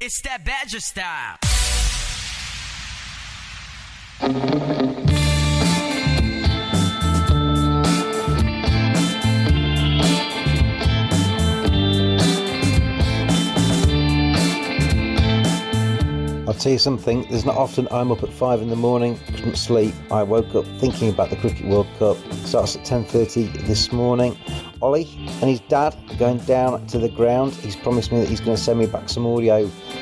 It's that Badger style. I'll tell you something, there's not often I'm up at 5 in the morning, couldn't sleep. I woke up thinking about the Cricket World Cup. Starts at 10:30 this morning. Ollie and his dad are going down to the ground. He's promised me that he's going to send me back some audio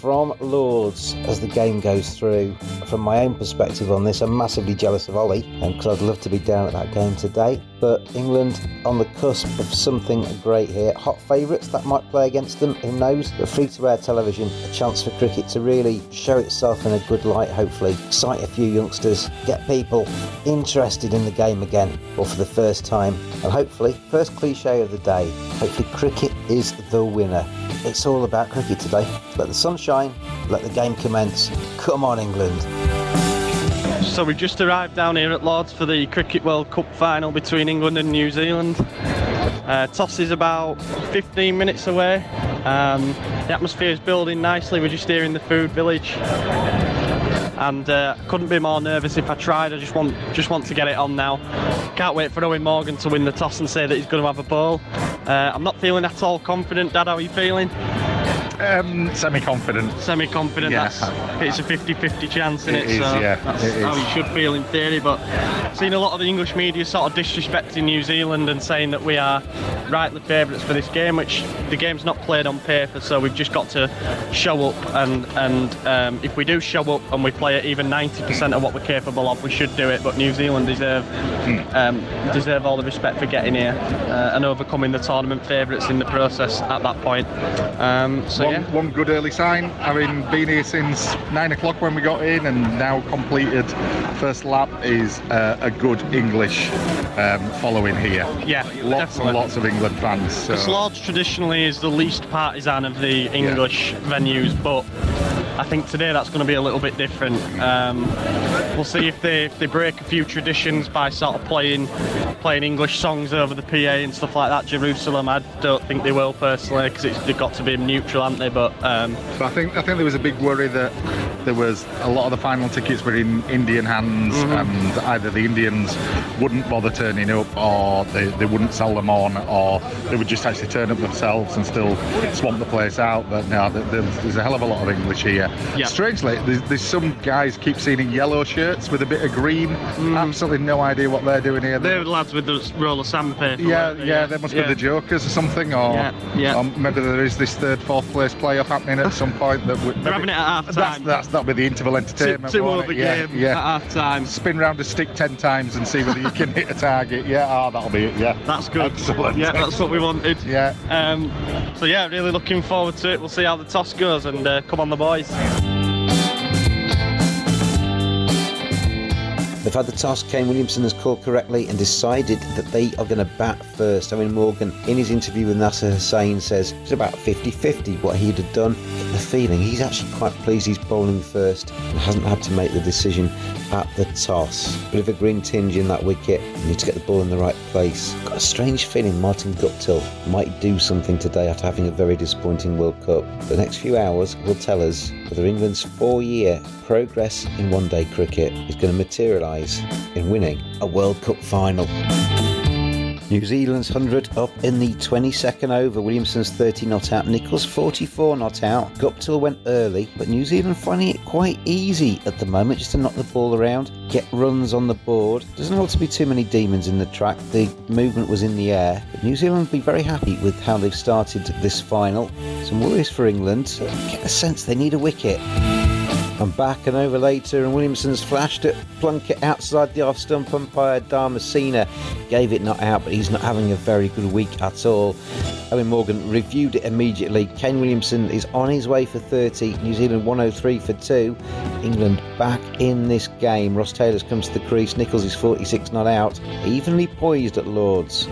from Lords as the game goes through. From my own perspective on this, I'm massively jealous of Ollie because I'd love to be down at that game today. But England on the cusp of something great here. Hot favourites that might play against them, who knows? But free-to-air television, a chance for cricket to really show itself in a good light, hopefully. Excite a few youngsters, get people interested in the game again, or for the first time. And hopefully, first cliche of the day, hopefully cricket is the winner. It's all about cricket today. Let the sun shine, let the game commence. Come on, England. So we've just arrived down here at Lords for the Cricket World Cup final between England and New Zealand. Toss is about 15 minutes away. The atmosphere is building nicely. We're just here in the food village, and I couldn't be more nervous if I tried. I just want to get it on now. Can't wait for Eoin Morgan to win the toss and say that he's going to have a bowl. I'm not feeling at all confident. Dad, how are you feeling? Semi-confident, yeah. It's a 50-50 chance, isn't it? That's how you should feel in theory, but seen a lot of the English media sort of disrespecting New Zealand and saying that we are rightly favourites for this game, which the game's not played on paper, so we've just got to show up, and if we do show up and we play at even 90% of what we're capable of, we should do it. But New Zealand deserve all the respect for getting here and overcoming the tournament favourites in the process at that point. One good early sign, having been here since 9 o'clock when we got in and now completed first lap, is a good English following here. Yeah, lots definitely. And lots of England fans. So. Lords traditionally is the least partisan of the English venues, but I think today that's going to be a little bit different. We'll see if they break a few traditions by sort of playing English songs over the PA and stuff like that. Jerusalem, I don't think they will personally, because they've got to be neutral, haven't they? But I think there was a big worry that there was a lot of the final tickets were in Indian hands, and either the Indians wouldn't bother turning up, or they wouldn't sell them on, or they would just actually turn up themselves and still swamp the place out. But no, there's a hell of a lot of English here. Yeah. Strangely, there's some guys keep seeing in yellow shirts with a bit of green. Absolutely no idea what they're doing here. They're the lads with the roll of sandpaper. They must be the jokers or something, or maybe there is this third, fourth place playoff happening at some point. They're having it at half time. That'll be the interval entertainment. Two over game at half time. Spin round a stick 10 times and see whether you can hit a target. That'll be it. That's good. Excellent. That's what we wanted. Really looking forward to it. We'll see how the toss goes, and come on the boys. They've had the toss, Kane Williamson has called correctly and decided that they are going to bat first. Eoin Morgan, in his interview with Nasser Hussain, says it's about 50-50 what he'd have done. Get the feeling he's actually quite pleased he's bowling first and hasn't had to make the decision at the toss. Bit of a green tinge in that wicket, you need to get the ball in the right place. Got a strange feeling Martin Guptill might do something today after having a very disappointing World Cup. The next few hours will tell us whether England's 4-year progress in one day cricket is going to materialise in winning a World Cup final. New Zealand's 100 up in the 22nd over, Williamson's 30 not out, Nichols 44 not out. Guptill went early, but New Zealand finding it quite easy at the moment just to knock the ball around, get runs on the board. Doesn't ought to be too many demons in the track, the movement was in the air, but New Zealand be very happy with how they've started this final. Some worries for England, get the sense they need a wicket. And back and over later, and Williamson's flashed at Plunkett outside the off stump. Umpire Darmasena gave it not out, but he's not having a very good week at all. Eoin Morgan reviewed it immediately. Kane Williamson is on his way for 30, New Zealand 103 for 2. England back in this game. Ross Taylor's comes to the crease, Nichols is 46 not out, evenly poised at Lord's.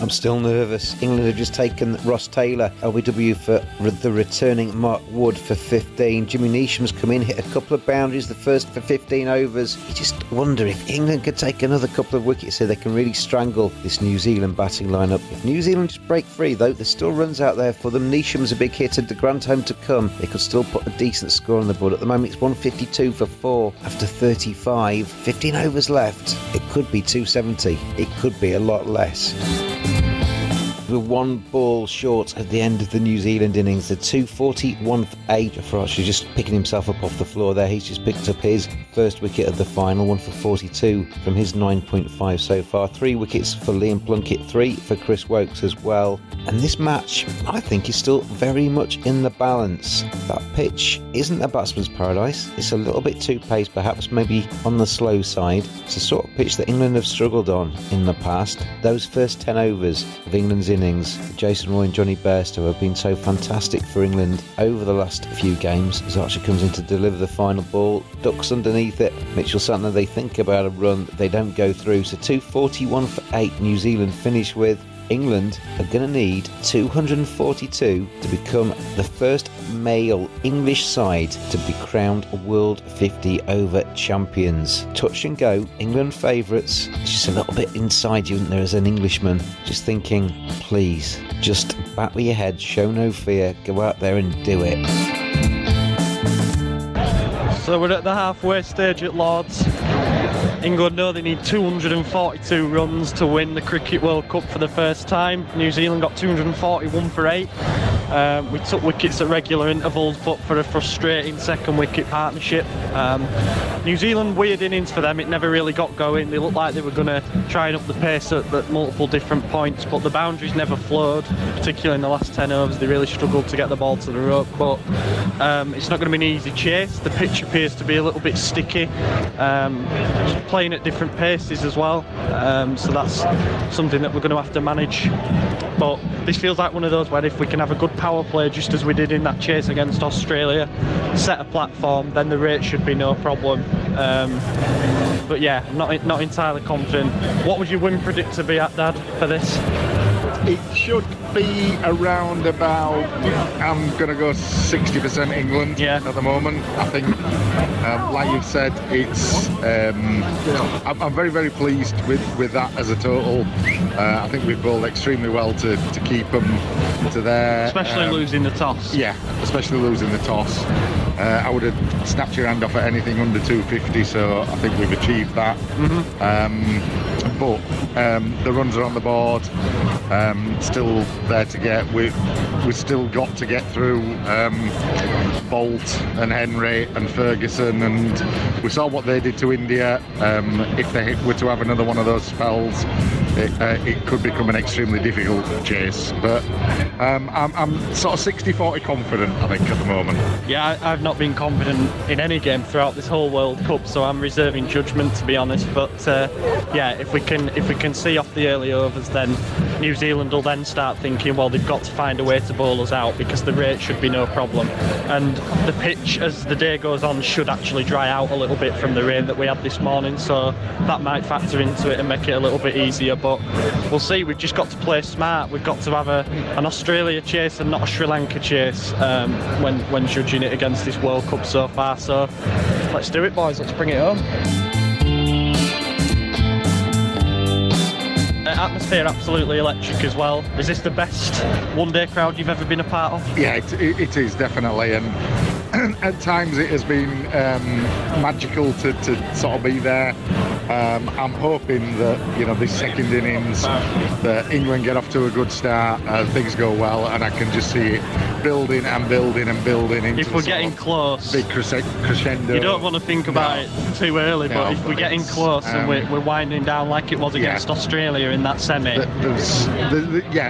I'm still nervous. England have just taken Ross Taylor, LBW for the returning Mark Wood for 15. Jimmy Neesham's come in, hit a couple of boundaries, the first for 15 overs. You just wonder if England could take another couple of wickets so they can really strangle this New Zealand batting lineup. If New Zealand just break free though, there's still runs out there for them. Neesham's a big hitter, de Grandhomme to come. They could still put a decent score on the board. At the moment it's 152 for 4 after 35. 15 overs left. It could be 270. It could be a lot less. We're one ball short at the end of the New Zealand innings. The 241 for 8. Jofra Archer just picking himself up off the floor there. He's just picked up his first wicket of the final. 1 for 42 from his 9.5 so far. 3 wickets for Liam Plunkett. 3 for Chris Woakes as well. And this match, I think, is still very much in the balance. That pitch isn't a batsman's paradise. It's a little bit too paced, perhaps maybe on the slow side. It's the sort of pitch that England have struggled on in the past. Those first 10 overs of England's innings, Jason Roy and Johnny Bairstow have been so fantastic for England over the last few games. As Archer comes in to deliver the final ball, ducks underneath it. Mitchell Santner, they think about a run, they don't go through. So 241 for 8 New Zealand finish with. England are going to need 242 to become the first male English side to be crowned World 50 Over champions. Touch and go, England favourites. It's just a little bit inside you, isn't there, as an Englishman? Just thinking, please, just back with your head, show no fear, go out there and do it. So we're at the halfway stage at Lord's. England know they need 242 runs to win the Cricket World Cup for the first time. New Zealand got 241 for 8. We took wickets at regular intervals, but for a frustrating second wicket partnership. New Zealand, weird innings for them, it never really got going. They looked like they were going to try and up the pace at multiple different points, but the boundaries never flowed, particularly in the last 10 overs. They really struggled to get the ball to the rope, but it's not going to be an easy chase. The pitch appears to be a little bit sticky, playing at different paces as well, so that's something that we're going to have to manage. But this feels like one of those where if we can have a good power play, just as we did in that chase against Australia, set a platform, then the rate should be no problem. But yeah, not entirely confident. What would your win predictor be at, Dad, for this? It should be around about, I'm going to go 60% England at the moment. I think, like you've said, it's I'm very, very pleased with that as a total. I think we've bowled extremely well to keep them to there. Especially losing the toss. Yeah, especially losing the toss. I would have snapped your hand off at anything under 250, so I think we've achieved that. But the runs are on the board. Still there to get. We still got to get through Boult and Henry and Ferguson, and we saw what they did to India. If they were to have another one of those spells, it could become an extremely difficult chase. But I'm sort of 60-40 confident, I think, at the moment. Yeah, I've not been confident in any game throughout this whole World Cup, so I'm reserving judgment, to be honest. But yeah, if we can see off the early overs, then New Zealand will then start thinking, well, they've got to find a way to bowl us out because the rate should be no problem. And the pitch, as the day goes on, should actually dry out a little bit from the rain that we had this morning, so that might factor into it and make it a little bit easier. But we'll see. We've just got to play smart. We've got to have an Australia chase and not a Sri Lanka chase when judging it against this World Cup so far. So let's do it, boys. Let's bring it home. Atmosphere absolutely electric as well. Is this the best one-day crowd you've ever been a part of? Yeah, it is definitely, and at times it has been magical to sort of be there. I'm hoping that, you know, this second innings that England get off to a good start, things go well, and I can just see it building and building and building into if we're getting close, big crescendo. You don't want to think about it too early, but if we're getting close and we're winding down like it was against Australia in that semi,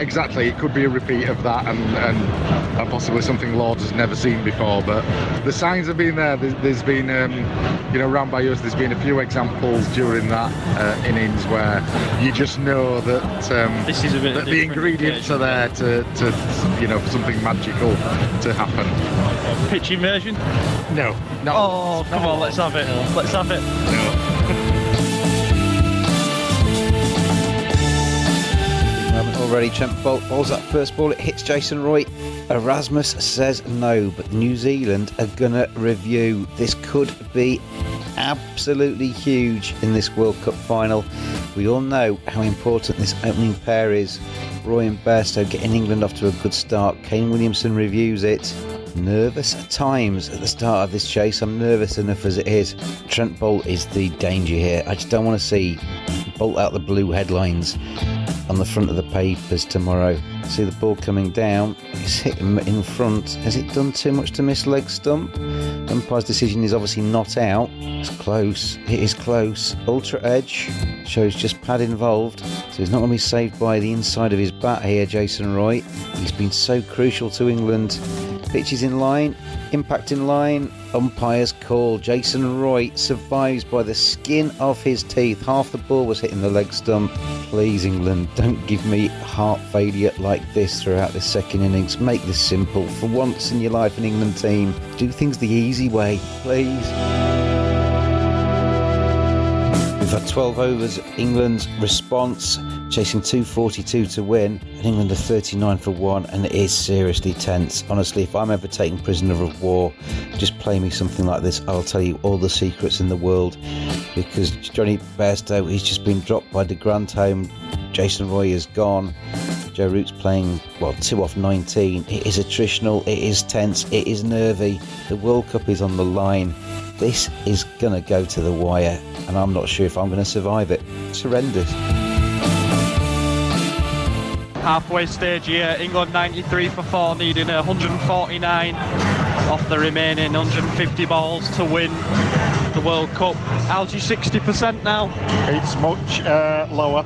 exactly, it could be a repeat of that and possibly something Lords has never seen before. But the signs have been there. There's been round by us there's been a few examples during that innings where you just know that, this is a bit that the ingredients are there to for something magical to happen. Pitch immersion? No. Not oh, come on, let's have it. No. Let's have it. No. Already Trent Boult bowls that first ball. It hits Jason Roy. Erasmus says no, but New Zealand are going to review. This could be absolutely huge in this World Cup final. We all know how important this opening pair is. Roy and Bairstow getting England off to a good start. Kane Williamson reviews it. Nervous at times at the start of this chase. I'm nervous enough as it is. Trent Boult is the danger here. I just don't want to see Boult out the blue headlines on the front of the papers tomorrow. See the ball coming down. It's hit him in front. Has it done too much to miss leg stump? Umpire's decision is obviously not out. It's close. It is close. Ultra edge. Shows just pad involved. So he's not going to be saved by the inside of his bat here, Jason Roy. He's been so crucial to England. Pitch is in line. Impact in line. Umpire's call. Jason Roy survives by the skin of his teeth. Half the ball was hitting the leg stump. Please, England, don't give me heart failure like this throughout this second innings. Make this simple. For once in your life, an England team, do things the easy way, please. We've had 12 overs. England's response, chasing 242 to win, and England are 39 for one, and it is seriously tense. Honestly, if I'm ever taken prisoner of war, just play me something like this. I'll tell you all the secrets in the world, because Johnny Bairstow, he's just been dropped by de Grandhomme. Jason Roy is gone. Joe Root's playing, 2 off 19. It is attritional, it is tense, it is nervy. The World Cup is on the line. This is going to go to the wire, and I'm not sure if I'm going to survive it. It's horrendous. Halfway stage here, England 93 for 4, needing 149 off the remaining 150 balls to win the World Cup. Algie, 60% now? It's much lower.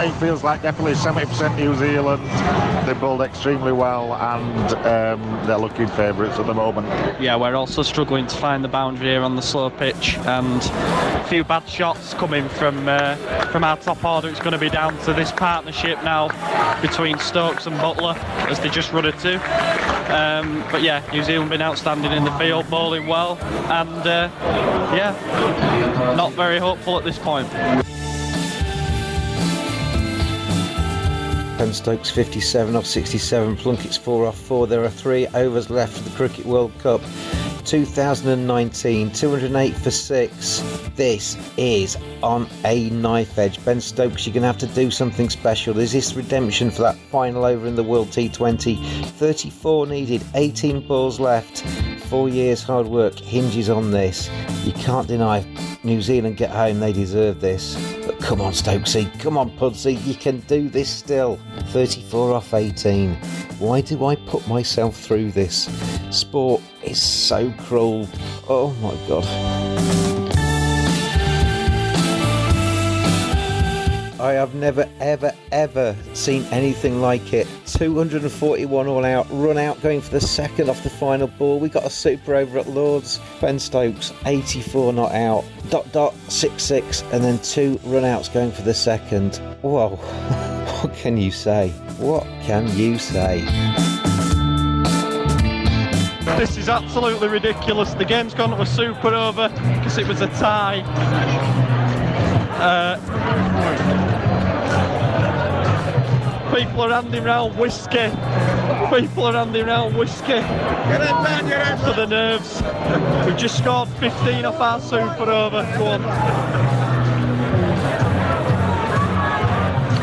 It feels like definitely 70% New Zealand. They bowled extremely well, and they're looking favourites at the moment. Yeah, we're also struggling to find the boundary here on the slow pitch, and a few bad shots coming from our top order. It's going to be down to this partnership now between Stokes and Butler as they just run a two. But yeah, New Zealand been outstanding in the field, bowling well, and not very hopeful at this point. Ben Stokes 57 off 67, Plunkett's 4 off 4. There are 3 overs left for the Cricket World Cup 2019, 208 for 6. This is on a knife edge. Ben Stokes, you're going to have to do something special. Is this redemption for that final over in the World T20? 34 needed, 18 balls left. 4 years hard work hinges on this. You can't deny New Zealand get home, they deserve this. But come on, Stokesy, come on, Pudsey, you can do this still. 34 off 18. Why do I put myself through this? Sport is so cruel. Oh my God. I have never, ever, ever seen anything like it. 241 all out, run out going for the second off the final ball. We got a super over at Lord's. Ben Stokes, 84 not out. ... 6-6, and then two run outs going for the second. Whoa, what can you say? What can you say? This is absolutely ridiculous. The game's gone to a super over because it was a tie. People are handing round whiskey. For the nerves. We've just scored 15 off our super over. Go on.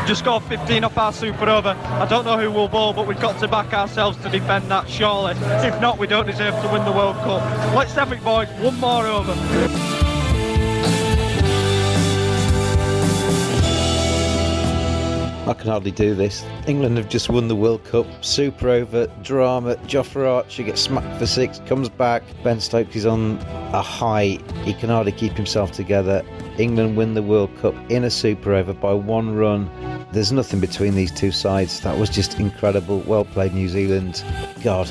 I don't know who will bowl, but we've got to back ourselves to defend that, surely. If not, we don't deserve to win the World Cup. Let's have it, boys. One more over. I can hardly do this. England have just won the World Cup. Super over, drama. Jofra Archer gets smacked for six, comes back. Ben Stokes is on a high. He can hardly keep himself together. England win the World Cup in a super over by one run. There's nothing between these two sides. That was just incredible. Well played, New Zealand. God.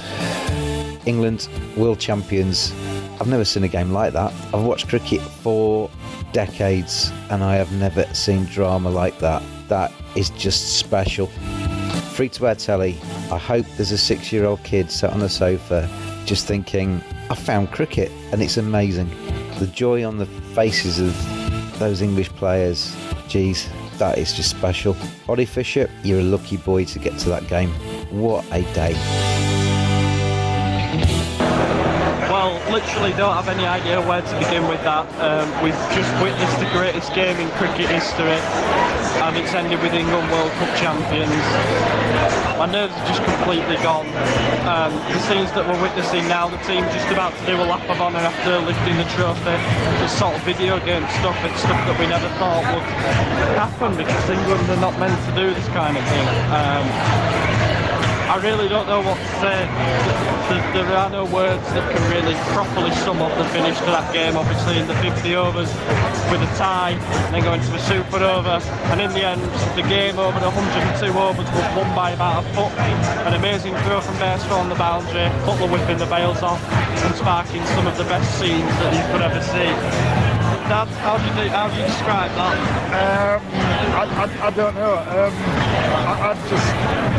England, world champions. I've never seen a game like that. I've watched cricket for decades and I have never seen drama like that. That is just special. Free to air telly. I hope there's a 6-year-old kid sat on a sofa just thinking, I found cricket and it's amazing. The joy on the faces of those English players, geez, that is just special. Oddy Fisher, you're a lucky boy to get to that game. What a day. Literally don't have any idea where to begin with that. We've just witnessed the greatest game in cricket history and it's ended with England World Cup champions. My nerves are just completely gone. The scenes that we're witnessing now, the team just about to do a lap of honour after lifting the trophy. It's sort of video game stuff, it's stuff that we never thought would happen because England are not meant to do this kind of thing. I really don't know what to say. There are no words that can really properly sum up the finish to that game, obviously in the 50 overs with a tie, and then going to a super over, and in the end the game over the 102 overs was won by about a foot. An amazing throw from Bairstow on the boundary, Butler whipping the bails off and sparking some of the best scenes that you could ever see. Dad, how do you describe that? I don't know. I've just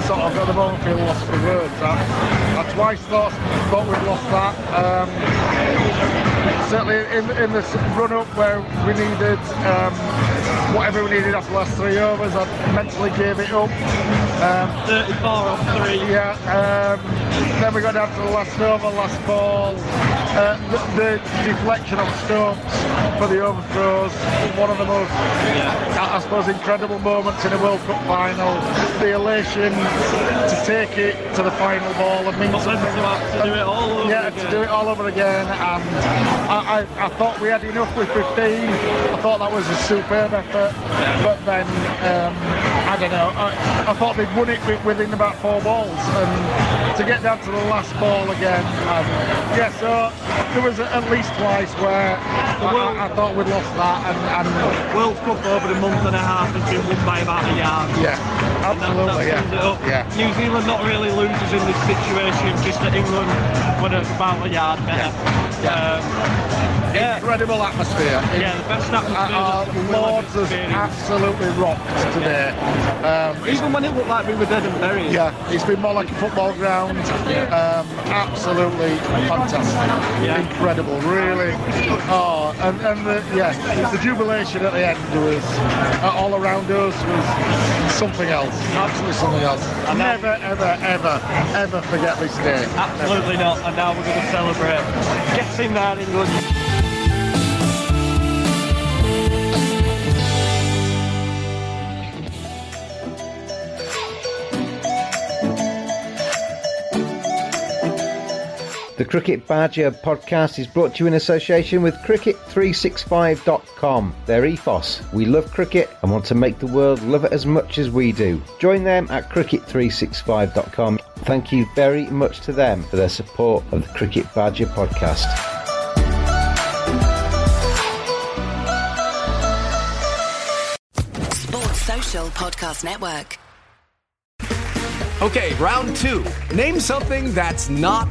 sort of at the moment feel lost for words. I twice thought we'd lost that. Certainly in this run-up where we needed whatever we needed after the last three overs, I mentally gave it up. 34 off three. Yeah. Then we got down to the last over, last ball. The deflection of Stokes for the overthrows, one of the most, I suppose, incredible moments in a World Cup final. The elation to take it to the final ball and to do it all over again. And I thought we had enough with 15. I thought that was a superb effort, but then I don't know. I thought they'd won it within about four balls, and to get down to the last ball again. So there was at least twice where I thought we'd lost that, and World Cup over a month and a half has been won by about a yard. Yeah, absolutely. New Zealand not really losers in this situation, just that England were about a yard better. Incredible atmosphere. The best atmosphere. Lords has absolutely rocked today. Even when it looked like we were dead and buried. Yeah, it's been more like a football ground. Absolutely fantastic. Incredible, really. The jubilation at the end was all around us was something else, absolutely something else. And never, ever forget this day. Absolutely not. And now we're going to celebrate. Get in there, England. The Cricket Badger podcast is brought to you in association with Cricket365.com. Their ethos, we love cricket and want to make the world love it as much as we do. Join them at Cricket365.com. Thank you very much to them for their support of the Cricket Badger podcast. Sports Podcast Network. Okay, round two. Name something that's not